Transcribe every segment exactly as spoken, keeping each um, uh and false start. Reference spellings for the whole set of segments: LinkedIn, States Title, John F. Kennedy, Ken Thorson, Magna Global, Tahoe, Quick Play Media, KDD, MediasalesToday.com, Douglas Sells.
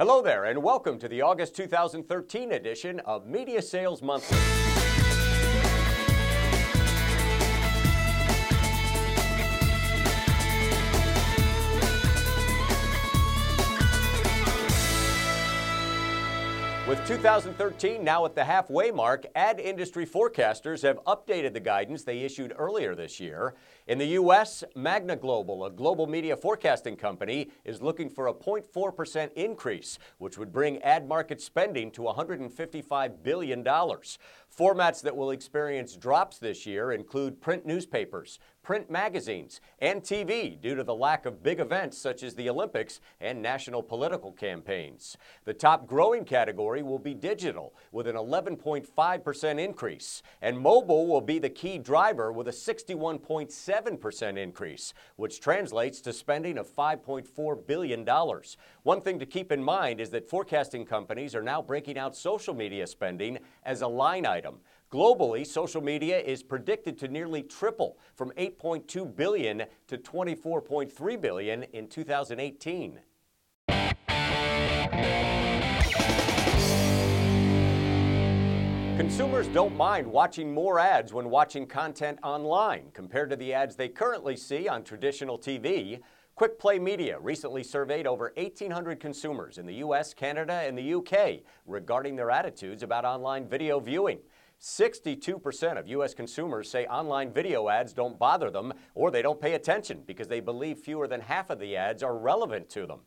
Hello there, and welcome to the August two thousand thirteen edition of Media Sales Monthly. With two thousand thirteen now at the halfway mark, ad industry forecasters have updated the guidance they issued earlier this year. In the U S, Magna Global, a global media forecasting company, is looking for a zero point four percent increase, which would bring ad market spending to one hundred fifty-five billion dollars. Formats that will experience drops this year include print newspapers, print magazines, and T V due to the lack of big events such as the Olympics and national political campaigns. The top growing category will be digital with an eleven point five percent increase, and mobile will be the key driver with a sixty-one point seven percent increase, which translates to spending of five point four billion dollars. One thing to keep in mind is that forecasting companies are now breaking out social media spending as a line item. Globally, social media is predicted to nearly triple from eight point two billion dollars to twenty-four point three billion dollars in two thousand eighteen. Consumers don't mind watching more ads when watching content online compared to the ads they currently see on traditional T V. Quick Play Media recently surveyed over eighteen hundred consumers in the U S, Canada, and the U K regarding their attitudes about online video viewing. sixty-two percent of U S consumers say online video ads don't bother them or they don't pay attention because they believe fewer than half of the ads are relevant to them.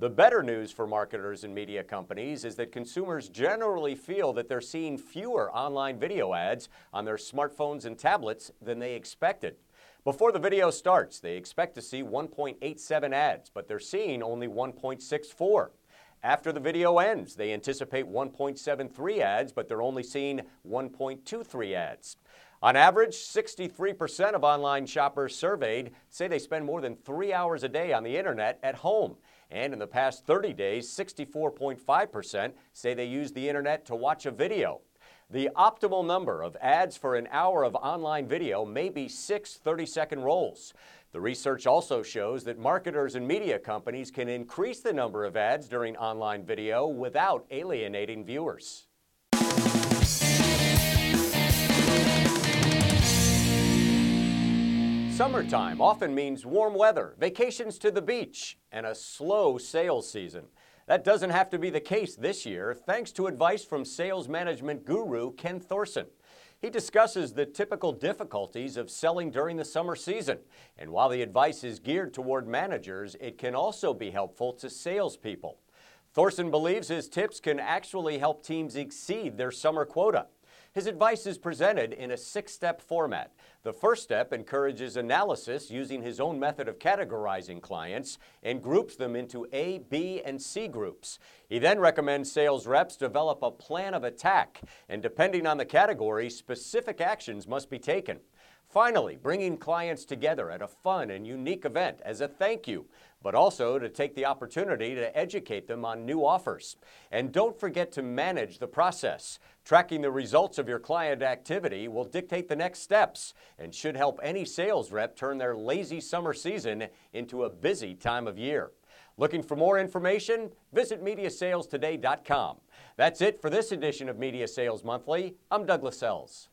The better news for marketers and media companies is that consumers generally feel that they're seeing fewer online video ads on their smartphones and tablets than they expected. Before the video starts, they expect to see one point eight seven ads, but they're seeing only one point six four. After the video ends, they anticipate one point seven three ads, but they're only seeing one point two three ads. On average, sixty-three percent of online shoppers surveyed say they spend more than three hours a day on the internet at home. And in the past thirty days, sixty-four point five percent say they use the internet to watch a video. The optimal number of ads for an hour of online video may be six thirty-second rolls. The research also shows that marketers and media companies can increase the number of ads during online video without alienating viewers. Summertime often means warm weather, vacations to the beach, and a slow sales season. That doesn't have to be the case this year, thanks to advice from sales management guru Ken Thorson. He discusses the typical difficulties of selling during the summer season. And while the advice is geared toward managers, it can also be helpful to salespeople. Thorson believes his tips can actually help teams exceed their summer quota. His advice is presented in a six-step format. The first step encourages analysis using his own method of categorizing clients and groups them into A, B, and C groups. He then recommends sales reps develop a plan of attack, and depending on the category, specific actions must be taken. Finally, bringing clients together at a fun and unique event as a thank you, but also to take the opportunity to educate them on new offers. And don't forget to manage the process. Tracking the results of your client activity will dictate the next steps and should help any sales rep turn their lazy summer season into a busy time of year. Looking for more information? Visit Media Sales Today dot com. That's it for this edition of Media Sales Monthly. I'm Douglas Sells.